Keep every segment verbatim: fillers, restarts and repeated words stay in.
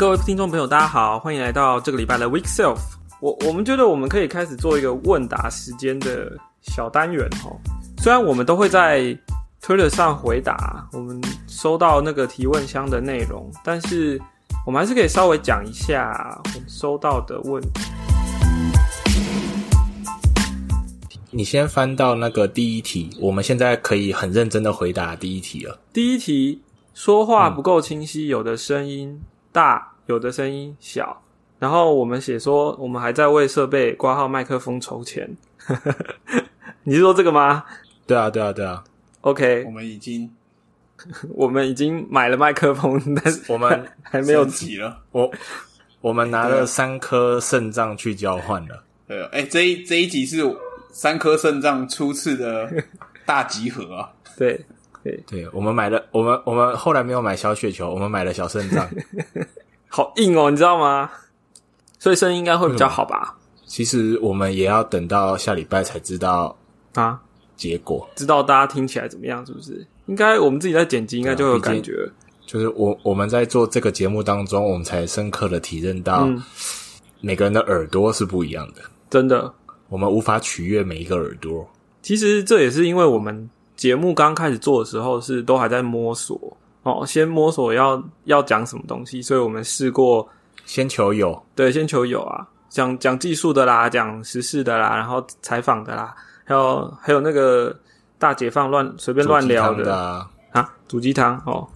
各位听众朋友，大家好，欢迎来到这个礼拜的 WeakSelf。我我们觉得我们可以开始做一个问答时间的小单元哦。虽然我们都会在 Twitter 上回答我们收到那个提问箱的内容，但是我们还是可以稍微讲一下我们收到的问题。你先翻到那个第一题，我们现在可以很认真的回答第一题了。第一题，说话不够清晰，有的声音大，有的声音小。然后我们写说，我们还在为设备挂号麦克风筹钱。你是说这个吗？对啊，对啊，对啊。OK， 我们已经。我们已经买了麦克风，但是我们还没有挤了。我我们拿了三颗肾脏去交换了。对啊，哎、欸，这一这一集是三颗肾脏初次的大集合啊！对对对，我们买了，我们我们后来没有买小雪球，我们买了小肾脏，好硬哦，你知道吗？所以声音应该会比较好吧？其实我们也要等到下礼拜才知道啊结果，知道大家听起来怎么样，是不是？应该我们自己在剪辑应该就有感觉了、啊、就是我我们在做这个节目当中，我们才深刻的体认到、嗯、每个人的耳朵是不一样的，真的我们无法取悦每一个耳朵。其实这也是因为我们节目刚开始做的时候是都还在摸索哦，先摸索要要讲什么东西，所以我们试过先求有，对，先求有啊，讲讲技术的啦，讲时事的啦，然后采访的啦，还有还有那个大解放乱随便乱聊的啊，煮鸡汤哦，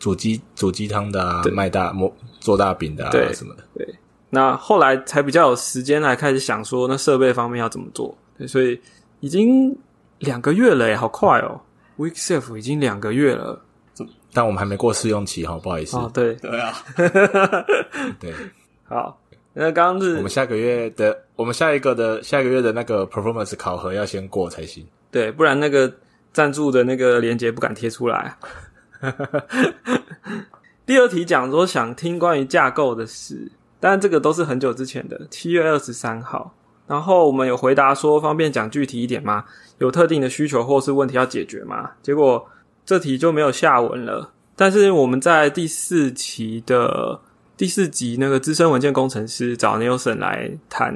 煮鸡煮鸡汤的啊，卖大做大饼的啊，对什么的。对，那后来才比较有时间来开始想说，那设备方面要怎么做？对，所以已经两个月了耶，好快哦 ！WeakSelf 已经两个月了，但我们还没过试用期哈，不好意思。哦，对对啊，对，好。那刚刚是我们下个月的，我们下一个的下一个月的那个 performance 考核要先过才行。对，不然那个赞助的那个连结不敢贴出来。第二题讲说想听关于架构的事，但这个都是很久之前的七月二十三号。然后我们有回答说方便讲具体一点吗？有特定的需求或是问题要解决吗？结果这题就没有下文了。但是我们在第四期的第四集那个资深文件工程师找 Nelson 来谈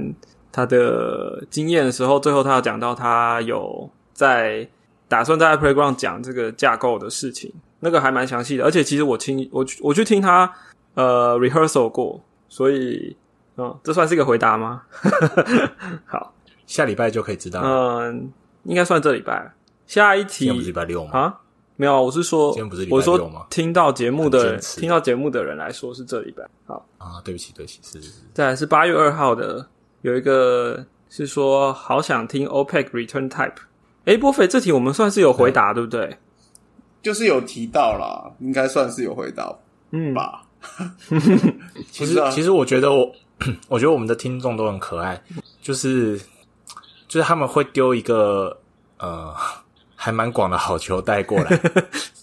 他的经验的时候，最后他有讲到他有在打算在 Appleground 讲这个架构的事情，那个还蛮详细的，而且其实我听我我去听他呃 rehearsal 过，所以嗯，这算是一个回答吗？好，下礼拜就可以知道了。嗯，应该算这礼拜。下一题，今天不是礼拜六吗？啊，没有，我是说，今天不是礼拜六吗？我说听到节目的听到节目的人来说是这礼拜。好啊，对不起，对不起，是是是。再来是八月二号的，有一个是说好想听 Opaque return type。诶，波菲，这题我们算是有回答， 对, 对不对？就是有提到啦，应该算是有回答，嗯吧。其实、啊、其实我觉得我我觉得我们的听众都很可爱，就是就是他们会丢一个呃还蛮广的好球带过来，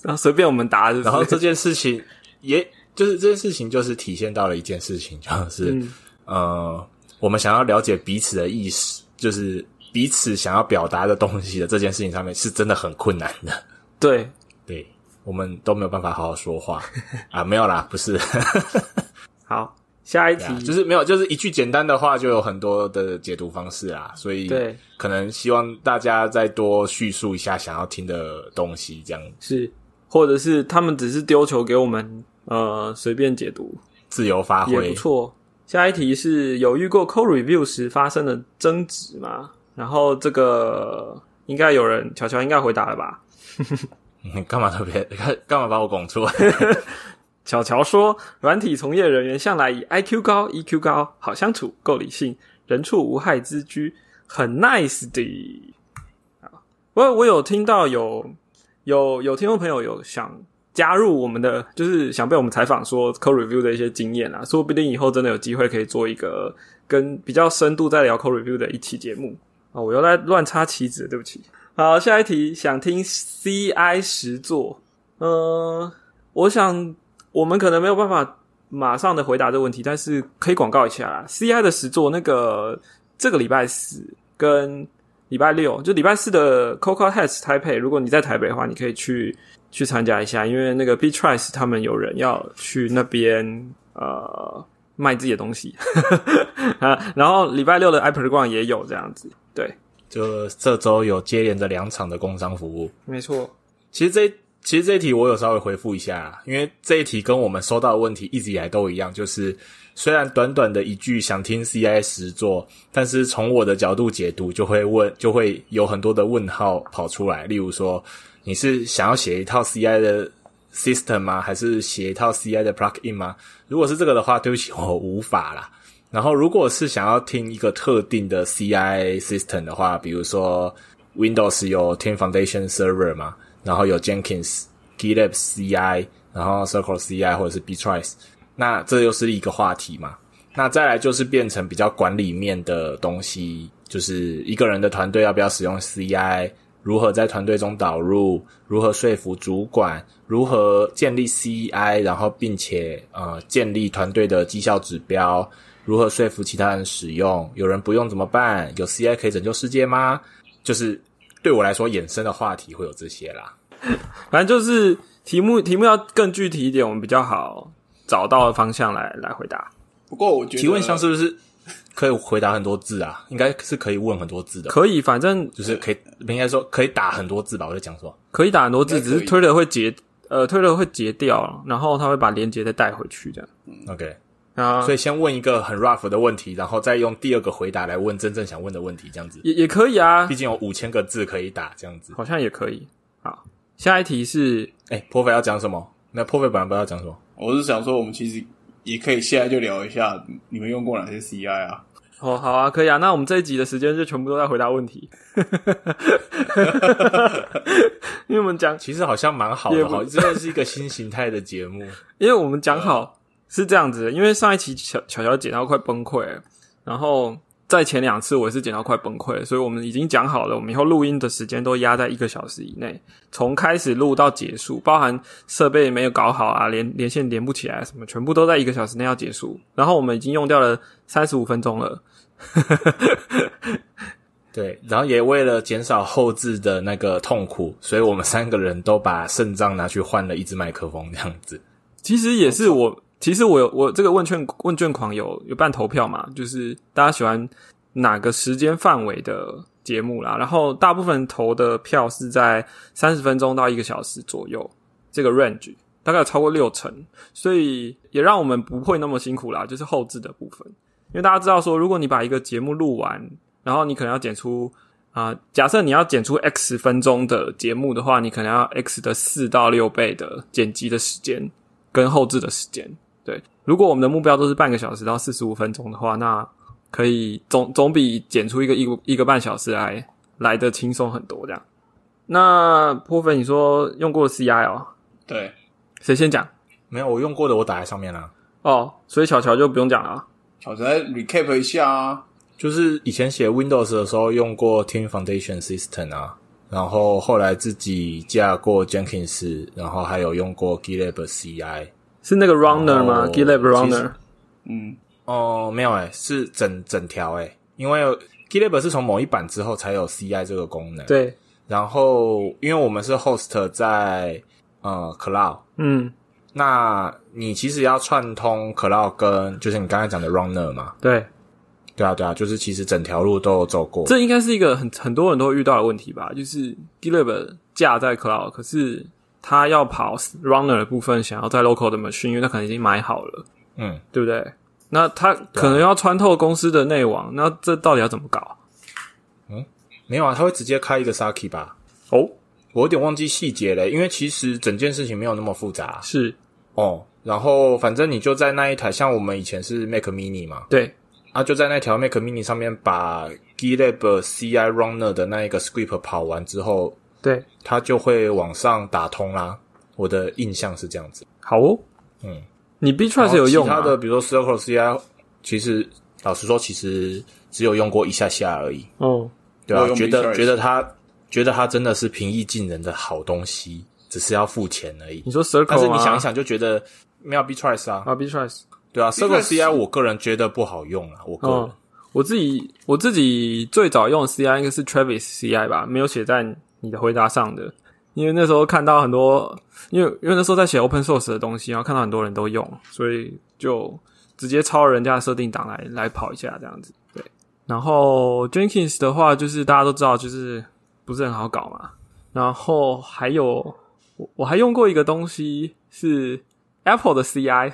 然后随便我们答是不是，然后这件事情也就是这件事情就是体现到了一件事情，就是、嗯、呃我们想要了解彼此的意思，就是彼此想要表达的东西的这件事情上面是真的很困难的。对对，我们都没有办法好好说话啊，没有啦，不是。好，下一题、啊、就是没有，就是一句简单的话就有很多的解读方式啦，所以对，可能希望大家再多叙述一下想要听的东西，这样是，或者是他们只是丢球给我们，呃，随便解读，自由发挥也不错。下一题是有遇过 Code Review 时发生的争执吗？然后这个应该有人，乔乔应该回答了吧？你干嘛特别干嘛把我拱出来？乔乔说，软体从业人员向来以 I Q 高 E Q 高，好相处，够理性，人畜无害之居，很 nice 的。我我有听到有有有听众朋友有想加入我们的，就是想被我们采访说 Code Review 的一些经验啦，说不定以后真的有机会可以做一个跟比较深度在聊 Code Review 的一期节目、哦、我又在乱插旗子，对不起。好，下一题想听 C I 实作，呃，我想我们可能没有办法马上的回答这个问题，但是可以广告一下啦 C I 的实作，那个这个礼拜四跟礼拜六，就礼拜四的 Cocoa Heads Taipei， 如果你在台北的话，你可以去去参加一下，因为那个 Bitrise 他们有人要去那边呃卖自己的东西啊，然后礼拜六的 Appleground 也有这样子，对，就这周有接连着两场的工商服务，没错。其实这其实这一题我有稍微回复一下啦，因为这一题跟我们收到的问题一直以来都一样，就是虽然短短的一句想听 C I 实作，但是从我的角度解读就会问就会有很多的问号跑出来，例如说你是想要写一套 C I 的 system 吗？还是写一套 C I 的 plugin 吗？如果是这个的话，对不起，我无法啦。然后如果是想要听一个特定的 C I system 的话，比如说 Windows 有 Team Foundation Server 嘛，然后有 Jenkins、GitLab C I， 然后 Circle C I 或者是 Bitrise， 那这又是一个话题嘛。那再来就是变成比较管理面的东西，就是一个人的团队要不要使用 C I，如何在团队中导入，如何说服主管，如何建立 C I， 然后并且呃建立团队的绩效指标，如何说服其他人使用，有人不用怎么办，有 C I 可以拯救世界吗？就是对我来说衍生的话题会有这些啦。反正就是题目题目要更具体一点，我们比较好找到的方向来来回答。不过我觉得提问箱是不是可以回答很多字啊？应该是可以问很多字的。可以，反正就是可以，应该说可以打很多字吧？我在讲说可以打很多字，只是Twitter会截呃Twitter会截掉，然后他会把连结再带回去这样。OK， 啊，所以先问一个很 rough 的问题，然后再用第二个回答来问真正想问的问题，这样子也也可以啊。毕竟有五千个字可以打，这样子好像也可以。好，下一题是哎，破费要讲什么？那破费本来不知道讲什么，我是想说我们其实也可以现在就聊一下你们用过哪些 C I 啊。哦，好啊，可以啊，那我们这一集的时间就全部都在回答问题。因为我们讲其实好像蛮好的，好，这是一个新形态的节目。因为我们讲好是这样子的，因为上一期小小小剪到快崩溃了，然后在前两次我也是剪到快崩溃了，所以我们已经讲好了，我们以后录音的时间都压在一个小时以内，从开始录到结束，包含设备没有搞好啊，连连线连不起来什么，全部都在一个小时内要结束，然后我们已经用掉了三十五分钟了。对，然后也为了减少后置的那个痛苦，所以我们三个人都把肾脏拿去换了一支麦克风这样子。其实也是我其实我有我这个问卷问卷狂有有办投票嘛，就是大家喜欢哪个时间范围的节目啦，然后大部分投的票是在三十分钟到一个小时左右这个 range， 大概有超过六成，所以也让我们不会那么辛苦啦，就是后置的部分。因为大家知道说，如果你把一个节目录完，然后你可能要剪出啊、呃，假设你要剪出 X 分钟的节目的话，你可能要 X 的四到六倍的剪辑的时间跟后置的时间。对，如果我们的目标都是半个小时到四十五分钟的话，那可以总总比剪出一个一个一个半小时来来得轻松很多这样。那波菲你说用过 C I 哦？对，谁先讲？没有，我用过的我打在上面啦。哦，所以小乔就不用讲了。小乔再 recap 一下啊，就是以前写 Windows 的时候用过 Team Foundation System 啊，然后后来自己架过 Jenkins， 然后还有用过 GitLab C I。是那个 runner 吗？ GitLab runner， 嗯，哦，没有诶、欸，是整整条诶、欸，因为 GitLab 是从某一版之后才有 C I 这个功能。对，然后因为我们是 host 在呃 cloud， 嗯，那你其实要串通 cloud 跟就是你刚才讲的 runner 嘛。对，对啊，对啊，就是其实整条路都有走过。这应该是一个很很多人都会遇到的问题吧，就是 GitLab 架在 cloud， 可是他要跑 runner 的部分想要在 local 的 machine， 因为他可能已经买好了，嗯，对不对？那他可能要穿透公司的内网，那这到底要怎么搞？嗯，没有啊，他会直接开一个 Saki 吧？哦，我有点忘记细节了，因为其实整件事情没有那么复杂。是哦，然后反正你就在那一台，像我们以前是 Mac Mini 嘛，对，啊，就在那条 Mac Mini 上面把 GitLab C I runner 的那一个 script 跑完之后。对，它就会往上打通啦。我的印象是这样子。好哦，嗯，你 Bitrise 有用吗？其他的，比如说 Circle C I， 其实老实说，其实只有用过一下下而已。哦，对啊，觉得觉得它觉得它真的是平易近人的好东西，只是要付钱而已。你说 Circle， 但是你想一想就觉得没有 Bitrise 啊，啊 Bitrise， 对啊 ，Circle C I 我个人觉得不好用啦，我个人、哦、我自己我自己最早用的 C I 应该是 Travis C I 吧，没有写在你的回答上的因为那时候看到很多，因为因为那时候在写 open source 的东西，然后看到很多人都用，所以就直接抄人家的设定档来来跑一下这样子。对，然后 Jenkins 的话，就是大家都知道，就是不是很好搞嘛。然后还有我我还用过一个东西是 Apple 的 C I，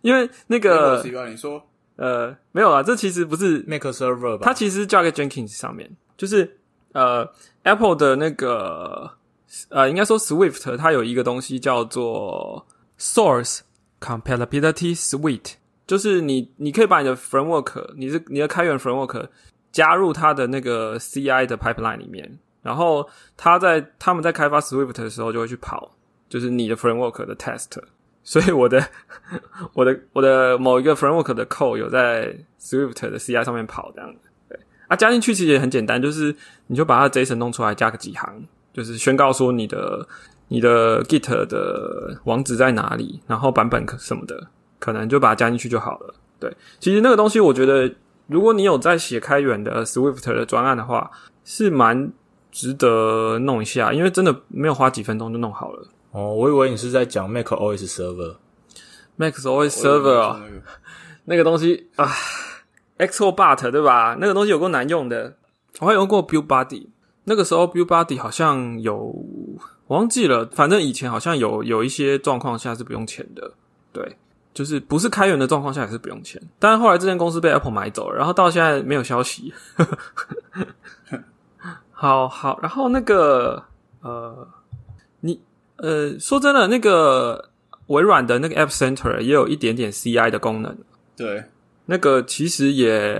因为那个 C I 你说呃没有啦，这其实不是 macOS Server 吧？它其实叫在 Jenkins 上面，就是呃 Apple 的那个呃应该说 Swift 它有一个东西叫做 Source Compatibility Suite， 就是你你可以把你的 framework 你是你的开源 framework 加入它的那个 C I 的 pipeline 里面。然后他在他们在开发 Swift 的时候就会去跑就是你的 framework 的 test， 所以我的我的我的某一个 framework 的 code 有在 Swift 的 C I 上面跑这样子。对啊，加进去其实也很简单，就是你就把它 JSON 弄出来加个几行，就是宣告说你的你的 Git 的网址在哪里，然后版本什么的，可能就把它加进去就好了。对，其实那个东西我觉得如果你有在写开源的 Swift 的专案的话是蛮值得弄一下，因为真的没有花几分钟就弄好了。哦，我以为你是在讲 macOS Server。macOS Server 哦，那个东西啊 ，XOBOT 对吧？那个东西有够难用的。我还用过 BuildBuddy， 那个时候 BuildBuddy 好像有我忘记了，反正以前好像有有一些状况下是不用钱的，对，就是不是开源的状况下也是不用钱。但是后来这间公司被 Apple 买走了，然后到现在没有消息。好好，然后那个呃，你呃，说真的，那个微软的那个 App Center 也有一点点 C I 的功能。对，那个其实也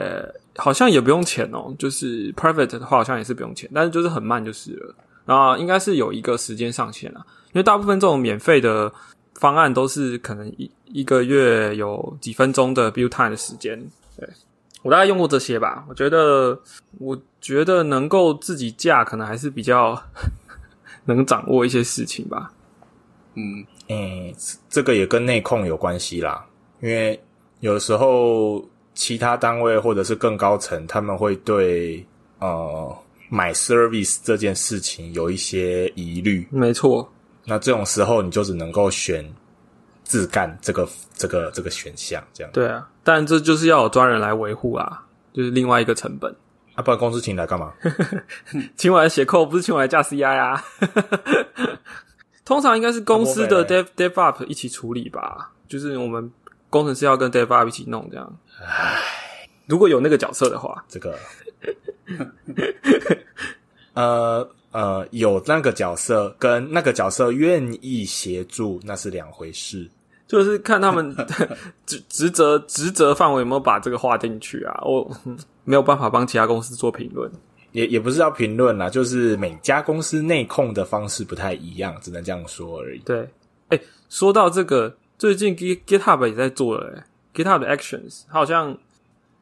好像也不用钱哦，就是 private 的话好像也是不用钱，但是就是很慢就是了。然后应该是有一个时间上限啦，因为大部分这种免费的方案都是可能一一个月有几分钟的 build time 的时间。对。我大概用过这些吧，我觉得我觉得能够自己架可能还是比较能掌握一些事情吧。嗯，诶、欸、这个也跟内控有关系啦，因为有时候其他单位或者是更高层他们会对呃买 service 这件事情有一些疑虑。没错。那这种时候你就只能够选自干这个这个这个选项这样。对啊，但这就是要有专人来维护啊，就是另外一个成本啊，不然公司请你来干嘛？请我来写code，不是请我来架 C I 啊。通常应该是公司的 Dev、啊、DevOps 一起处理吧，就是我们工程师要跟 DevOps 一起弄这样。唉，如果有那个角色的话，这个呃呃，有那个角色跟那个角色愿意协助，那是两回事。就是看他们职职责职责范围有没有把这个划进去啊？我没有办法帮其他公司做评论，也也不是要评论啦，就是每家公司内控的方式不太一样，只能这样说而已。对，哎、欸，说到这个，最近 GitHub 也在做了、欸、GitHub 的 Actions， 它好像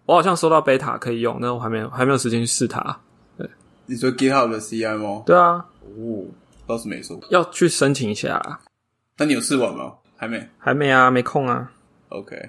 我好像收到 beta 可以用，但我还没有还没有时间去试它。你说 GitHub 的 C I 吗？对啊，哦，倒是没说，要去申请一下啦。那你有试完吗？还没，还没啊，没空啊。OK，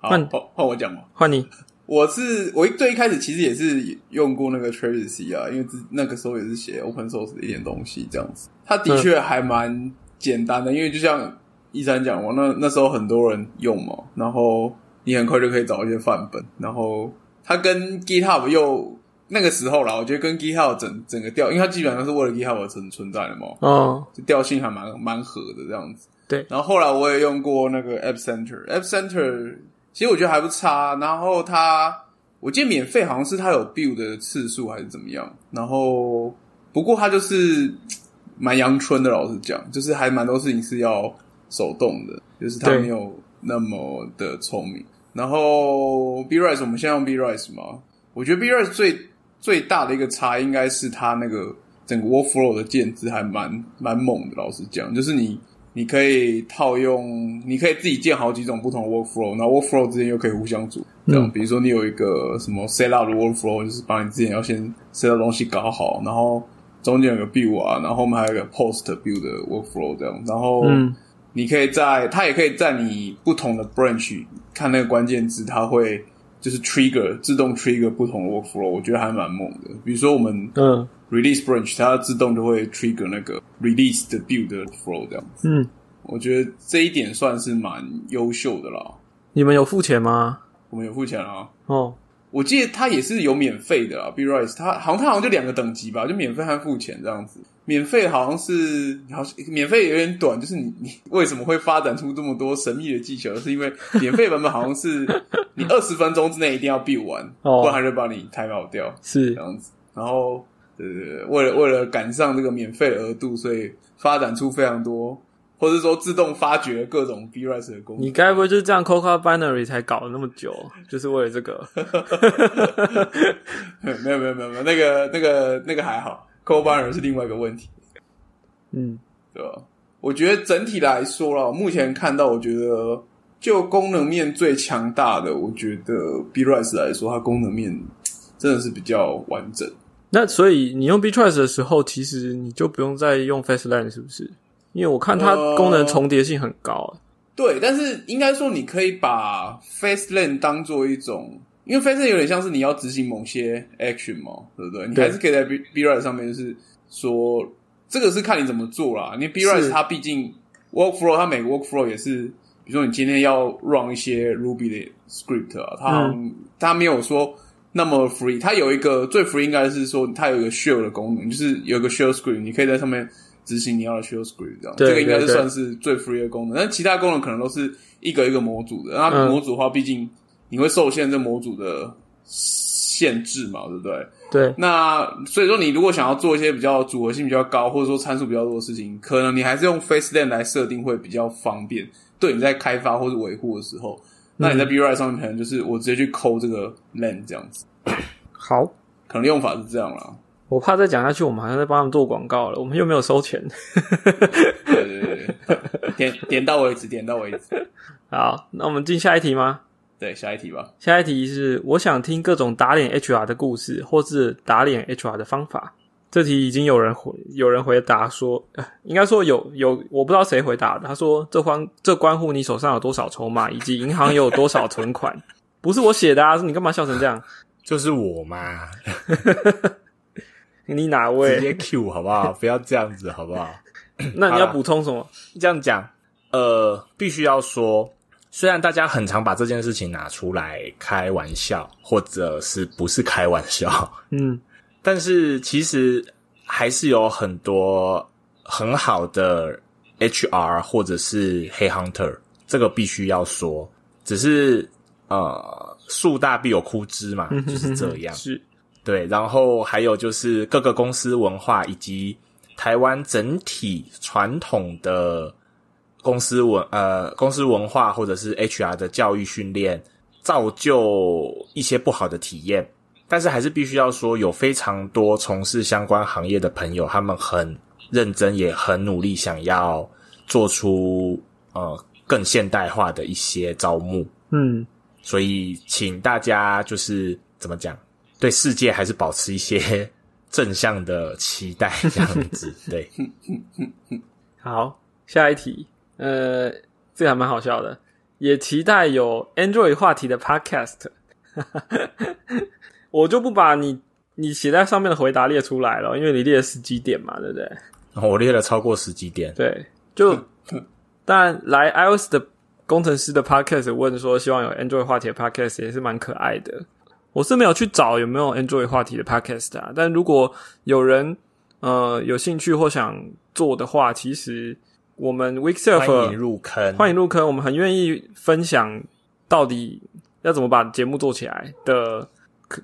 好，换换我讲嘛，换你。我是我最一开始其实也是用过那个 Travis C I， 因为那个时候也是写 Open Source 的一点东西这样子。它的确还蛮简单的，因为就像一山讲嘛，那那时候很多人用嘛，然后你很快就可以找一些范本，然后它跟 GitHub 又那个时候啦，我觉得跟 GitHub 整整个调，因为它基本上是为了 GitHub 存存在的嘛，哦，就调性还蛮蛮合的这样子。对，然后后来我也用过那个 App Center， App Center 其实我觉得还不差。然后它，我记得免费好像是它有 build 的次数还是怎么样。然后不过它就是蛮阳春的，老实讲，就是还蛮多事情是要手动的，就是它没有那么的聪明。然后 Bitrise 我们现在用 Bitrise 嘛，我觉得 Bitrise 最最大的一个差应该是它那个整个 workflow 的建制还蛮蛮猛的，老实讲，就是你。你可以套用，你可以自己建好几种不同的 workflow， 然后 workflow 之间又可以互相组。这样，比如说你有一个什么 set up 的 workflow， 就是把你之前要先 set up 东西搞好，然后中间有个 build 啊，然后后面还有一个 post build 的 workflow 这样。然后你可以在，它也可以在你不同的 branch 看那个关键字，它会就是 trigger 自动 trigger 不同的 workflow， 我觉得还蛮猛的。比如说我们，嗯， release branch 它自动就会 trigger 那个 release 的 build 的 flow 这样子。嗯，我觉得这一点算是蛮优秀的啦。你们有付钱吗？我们有付钱啊。哦，我记得它也是有免费的啦 ，Bitrise 它好像它好像就两个等级吧，就免费和付钱这样子。免费好像是好像免费有点短，就是你你为什么会发展出这么多神秘的技巧，是因为免费版本好像是你二十分钟之内一定要 build 完，哦，不然它就把你 time out 掉，是这样子。然后对对对，为了为了赶上这个免费额度，所以发展出非常多，或是说自动发掘各种 Bitrise 的功能。你该不会就是这样 Cocoa Binary 才搞了那么久，就是为了这个？没有没有没有没有，那个那个那个还好。Cocoa Binary 是另外一个问题。嗯，对吧？我觉得整体来说啦，目前看到我觉得就功能面最强大的，我觉得 Bitrise 来说，它功能面真的是比较完整。那所以你用 Bitrise 的时候，其实你就不用再用 Fastlane 是不是？因为我看它功能重叠性很高，欸呃、对，但是应该说你可以把 Fastlane 当做一种，因为 Fastlane 有点像是你要执行某些 action 嘛，对不对？你还是可以在 Bitrise 上面就是说，这个是看你怎么做啦。因为 Bitrise 它毕竟 workflow， 它每个 workflow 也是，比如说你今天要 run 一些 Ruby 的 script 啊，它好像、嗯、它没有说那么 free， 它有一个最 free 应该是说它有一个 share 的功能，就是有一个 share script， 你可以在上面执行你要的 shell script 这样，这个应该是算是最 free 的功能，但其他功能可能都是一个一个模组的。那模组的话，毕竟你会受限这模组的限制嘛，对不对？对。那所以说，你如果想要做一些比较组合性比较高，或者说参数比较多的事情，可能你还是用 Fastlane 来设定会比较方便。对，你在开发或是维护的时候，那你在 Bitrise 上面可能就是我直接去抠这个 lane 这样子。好，可能用法是这样啦。我怕再讲下去我们好像在帮他们做广告了，我们又没有收钱。对对对，点点到为止，点到为止。好，那我们进下一题吗？对，下一题吧。下一题是我想听各种打脸 H R 的故事，或是打脸 H R 的方法。这题已经有人回有人回答说，呃、应该说有有我不知道谁回答的，他说这关这关乎你手上有多少筹码以及银行有多少存款。不是我写的啊，你干嘛笑成这样？就是我嘛。你哪位？直接 Q 好不好？不要这样子好不好？那你要补充什么？这样讲，呃，必须要说，虽然大家很常把这件事情拿出来开玩笑，或者是不是开玩笑，嗯，但是其实还是有很多很好的 H R 或者是黑 hunter， 这个必须要说，只是呃，树大必有枯枝嘛，就是这样。是。对，然后还有就是各个公司文化以及台湾整体传统的公司文呃公司文化或者是 H R 的教育训练，造就一些不好的体验。但是还是必须要说，有非常多从事相关行业的朋友，他们很认真也很努力，想要做出呃更现代化的一些招募。嗯，所以请大家就是怎么讲？对世界还是保持一些正向的期待这样子。对。好，下一题。呃这个还蛮好笑的。也期待有 Android 话题的 Podcast。我就不把你你写在上面的回答列出来了，因为你列了十几点嘛，对不对？哦，我列了超过十几点。对。就当然来 iOS 的工程师的 Podcast 问说希望有 Android 话题的 Podcast 也是蛮可爱的。我是没有去找有没有 Android 话题的 podcast 啊，但如果有人呃有兴趣或想做的话，其实我们 WeakSelf 欢迎入坑，欢迎入坑，我们很愿意分享到底要怎么把节目做起来的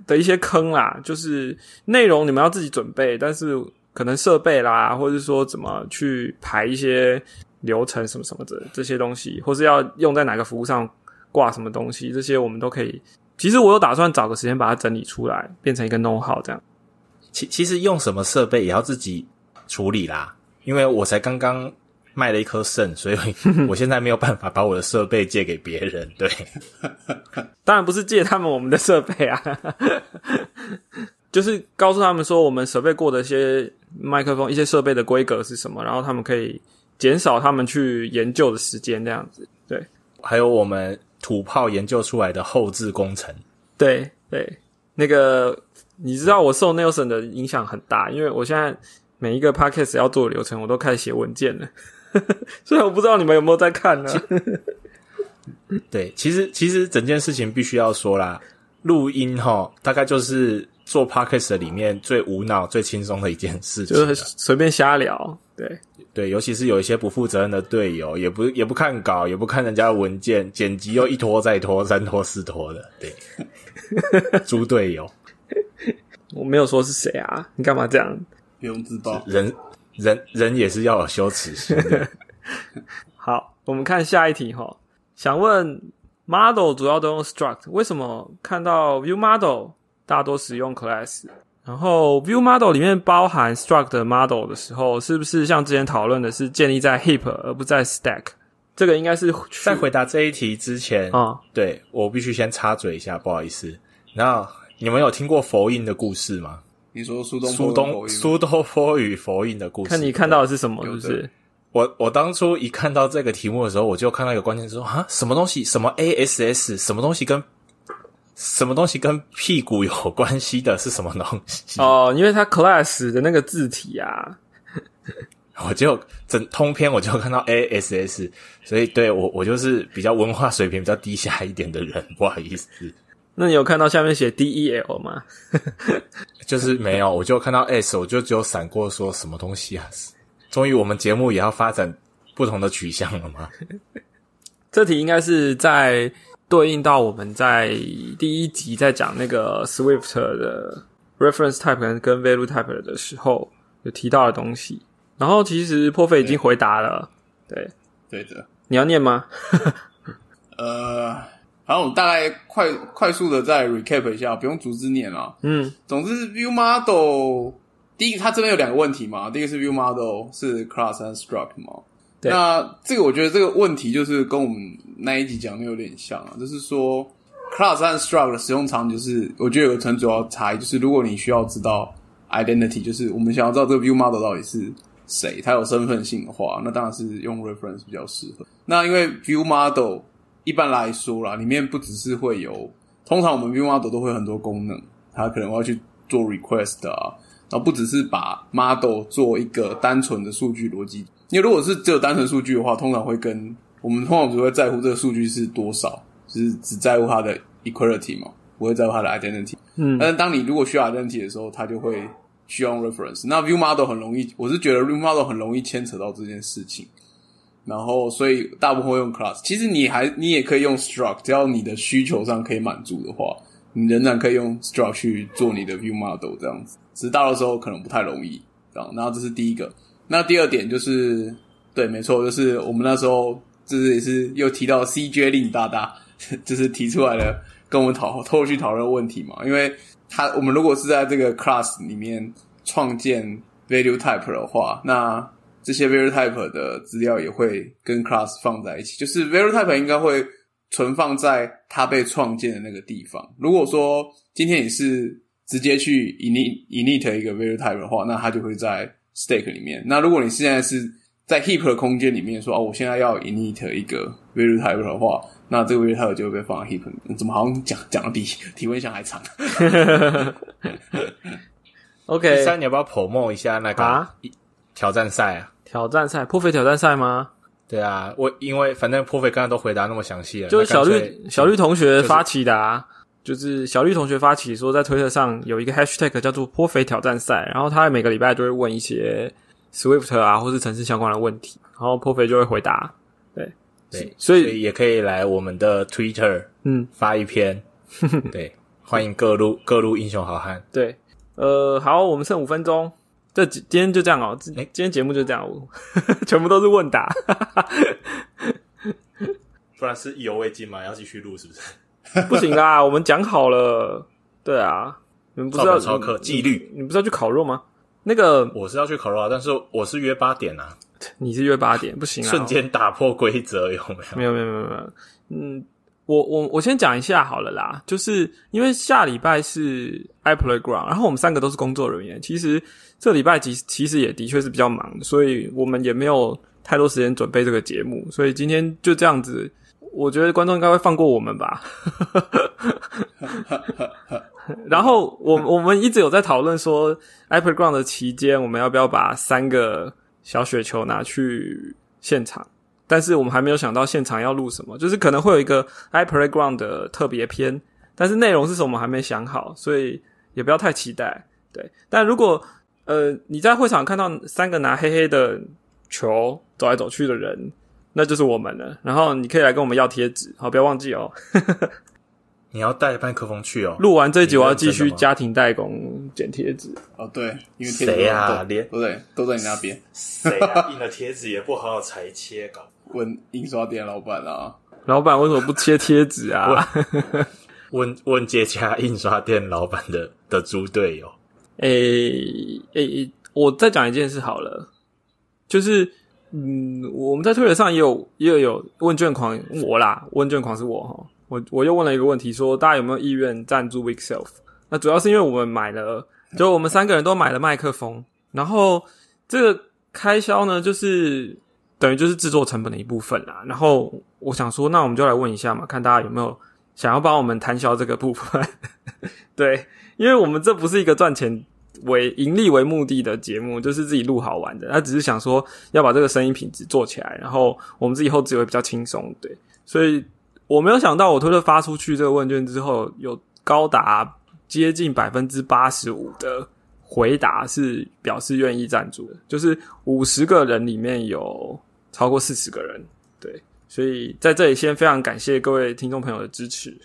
的一些坑啦，就是内容你们要自己准备，但是可能设备啦，或者说怎么去排一些流程什么什么的这些东西，或是要用在哪个服务上挂什么东西，这些我们都可以。其实我有打算找个时间把它整理出来，变成一个 know-how 这样。其其实用什么设备也要自己处理啦，因为我才刚刚卖了一颗肾，所以我现在没有办法把我的设备借给别人。对，当然不是借他们我们的设备啊，就是告诉他们说我们设备过的一些麦克风、一些设备的规格是什么，然后他们可以减少他们去研究的时间这样子。对，还有我们土炮研究出来的后置工程。对对，那个你知道我受 Nelson 的影响很大，因为我现在每一个 Podcast 要做的流程我都开始写文件了虽然我不知道你们有没有在看呢、啊、对，其实其实整件事情必须要说啦，录音齁大概就是做 Podcast 的里面最无脑最轻松的一件事情，就是随便瞎聊。对对，尤其是有一些不负责任的队友，也不也不看稿，也不看人家的文件，剪辑又一拖再拖，三拖四拖的，对，猪队友。我没有说是谁啊，你干嘛这样？不用自爆，人人人也是要有羞耻心的。好，我们看下一题齁，想问 model 主要都用 struct， 为什么看到 ViewModel 大多使用 class？然后 ViewModel 里面包含 struct 的 model 的时候，是不是像之前讨论的是建立在 heap 而不在 stack？ 这个应该是在回答这一题之前、嗯、对，我必须先插嘴一下，不好意思。然后你们有听过佛印的故事吗？你说苏东坡东苏东坡与佛印的故事，看你看到的是什么，是不是？我我当初一看到这个题目的时候，我就看到一个关键字说啊，什么东西，什么 A S S， 什么东西跟什么东西跟屁股有关系的是什么东西？哦，因为它 class 的那个字体啊，我就整通篇我就看到 A S S， 所以对我我就是比较文化水平比较低下一点的人，不好意思。那你有看到下面写 D E L 吗？就是没有，我就看到 S， 我就只有闪过说什么东西啊？终于我们节目也要发展不同的取向了吗？这题应该是在对应到我们在第一集在讲那个 Swift 的 reference type 跟 value type 的时候有提到的东西，然后其实破费已经回答了。对对的，你要念吗？呃，然后我们大概快快速的再 recap 一下，不用逐字念啦。嗯，总之 view model 第一个它这边有两个问题嘛，第一个是 view model 是 class and struct 嘛。那这个我觉得这个问题就是跟我们那一集讲的有点像啊，就是说 class 和 struct 的使用场景，就是我觉得有个很主要差异，就是如果你需要知道 identity， 就是我们想要知道这个 view model 到底是谁，它有身份性的话，那当然是用 reference 比较适合。那因为 view model 一般来说啦，里面不只是会有，通常我们 view model 都会有很多功能，它可能要去做 request 啊，然后不只是把 model 做一个单纯的数据逻辑。因为如果是只有单纯数据的话，通常会跟我们通常只会在乎这个数据是多少，就是只在乎它的 equality 嘛，不会在乎它的 identity。嗯，但是当你如果需要 identity 的时候，它就会需要用 reference。那 view model 很容易，我是觉得 view model 很容易牵扯到这件事情。然后，所以大部分会用 class。其实你还你也可以用 struct， 只要你的需求上可以满足的话，你仍然可以用 struct 去做你的 view model 这样子。只是大多时候可能不太容易这样。然后这是第一个。那第二点就是，对，没错，就是我们那时候就是也是又提到 C J 令大大，就是提出来了跟我们讨后续讨论问题嘛。因为他我们如果是在这个 class 里面创建 value type 的话，那这些 value type 的资料也会跟 class 放在一起，就是 value type 应该会存放在它被创建的那个地方。如果说今天你是直接去 init init 一个 value type 的话，那它就会在stake 里面。那如果你现在是在 heap 的空间里面说、哦、我现在要 init 一个 value type 的话，那这个 value type 就会被放在 heap 里面。怎么好像讲讲的比提问箱还长OK， 第三你要不要 promote 一下那个、啊、挑战赛啊？挑战赛破费挑战赛吗？对啊，我因为反正破费刚才都回答那么详细了，就是小绿小绿同学发起的啊、就是就是小绿同学发起说在推特上有一个 hashtag 叫做颇肥挑战赛，然后他每个礼拜都会问一些 Swift 啊或是程式相关的问题，然后颇肥就会回答。对对，所以，所以也可以来我们的 Twitter 嗯发一篇对，欢迎各路各路英雄好汉。对，呃好，我们剩五分钟，这今天就这样哦、喔欸、今天节目就这样、喔、全部都是问答不然是意犹未尽嘛，要继续录是不是？不行啦，我们讲好了。对啊，你们不是要超课纪律，你不是要去烤肉吗？那个我是要去烤肉啊，但是我是约八点啊。你是约八点，不行啊！瞬间打破规则，有没有？没有没有没有。嗯，我我我先讲一下好了啦，就是因为下礼拜是 iPlayground， 然后我们三个都是工作人员，其实这礼拜其其实也的确是比较忙，所以我们也没有太多时间准备这个节目，所以今天就这样子。我觉得观众应该会放过我们吧。然后我我们一直有在讨论说 Appleground 的期间我们要不要把三个小雪球拿去现场，但是我们还没有想到现场要录什么，就是可能会有一个 Appleground 的特别篇，但是内容是什么我们还没想好，所以也不要太期待。对，但如果呃你在会场看到三个拿黑黑的球走来走去的人，那就是我们了，然后你可以来跟我们要贴纸，好，不要忘记哦。你要带麦克风去哦。录完这一集我要继续家庭代工剪贴纸。哦对，因为贴纸谁啊，连都在都在你那边。谁啊，印了贴纸也不好好裁切稿。问印刷店老板啊，老板为什么不切贴纸啊？问问这家印刷店老板的的猪队友。诶、欸、诶、欸，我再讲一件事好了，就是嗯，我们在推特上也有也有问卷狂我啦，问卷狂是我哈，我我又问了一个问题，说大家有没有意愿赞助 WeakSelf？ 那主要是因为我们买了，就我们三个人都买了麦克风，然后这个开销呢，就是等于就是制作成本的一部分啦。然后我想说，那我们就来问一下嘛，看大家有没有想要帮我们摊销这个部分。对，因为我们这不是一个赚钱为盈利为目的的节目，就是自己录好玩的，他只是想说要把这个声音品质做起来，然后我们自己后置会比较轻松。对，所以我没有想到我推特发出去这个问卷之后，有高达接近 百分之八十五 的回答是表示愿意赞助的，就是五十个人里面有超过四十个人。对，所以在这里先非常感谢各位听众朋友的支持，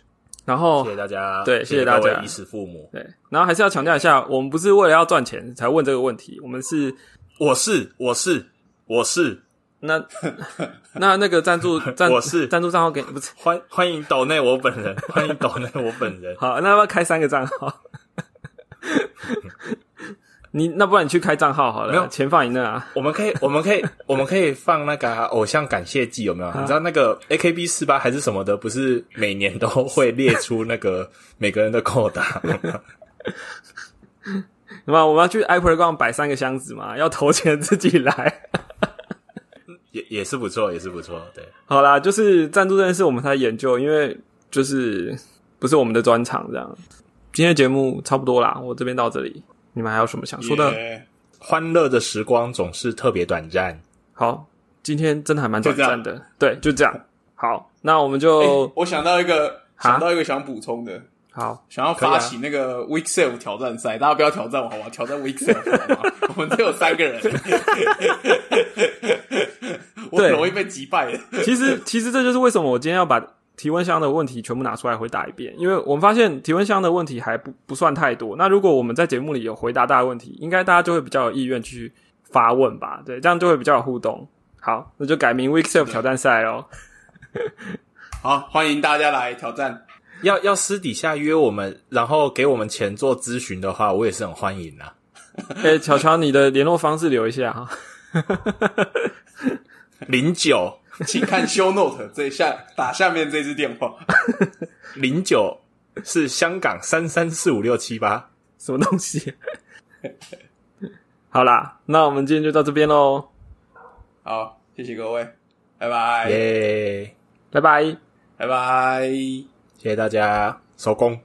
然后谢谢大家，对，谢谢大家，衣食父母。对，然后还是要强调一下，我们不是为了要赚钱才问这个问题，我们是，我是，我是，我是。那那那个赞助赞我是赞助账号给你，不是欢欢迎抖内我本人，欢迎抖内我本人。好，那要不要开三个账号？你那不然你去开账号好了，没有钱放你那啊。我们可以我们可以我们可以放那个、啊、偶像感谢祭有没有？你知道那个 A K B 四十八 还是什么的，不是每年都会列出那个每个人的扣打吗？那么我们要去 Appleground 摆三个箱子嘛，要投钱自己来。也也是不错，也是不错，对。好啦，就是赞助这件事我们才研究，因为就是不是我们的专场这样。今天的节目差不多啦，我这边到这里。你们还有什么想说的？ Yeah. 欢乐的时光总是特别短暂。好，今天真的还蛮短暂的。对，就这样。好，那我们就、欸、我想到一个想到一个想补充的。好，想要发起那个 WeakSelf 挑战赛、啊，大家不要挑战我好吧？挑战 WeakSelf 好吗？我们只有三个人，我很容易被击败的。其实，其实这就是为什么我今天要把提问箱的问题全部拿出来回答一遍，因为我们发现提问箱的问题还不不算太多。那如果我们在节目里有回答大家问题，应该大家就会比较有意愿去发问吧？对，这样就会比较有互动。好，那就改名 WeakSelf 挑战赛咯。好，欢迎大家来挑战。要要私底下约我们，然后给我们钱做咨询的话，我也是很欢迎啦、啊。哎、欸，乔乔，你的联络方式留一下哈。零九请看 show note 这下打下面这支电话。零九是香港三三四五六七八什么东西。好啦，那我们今天就到这边咯。好，谢谢各位，拜拜。耶，拜拜，拜拜，谢谢大家，收工。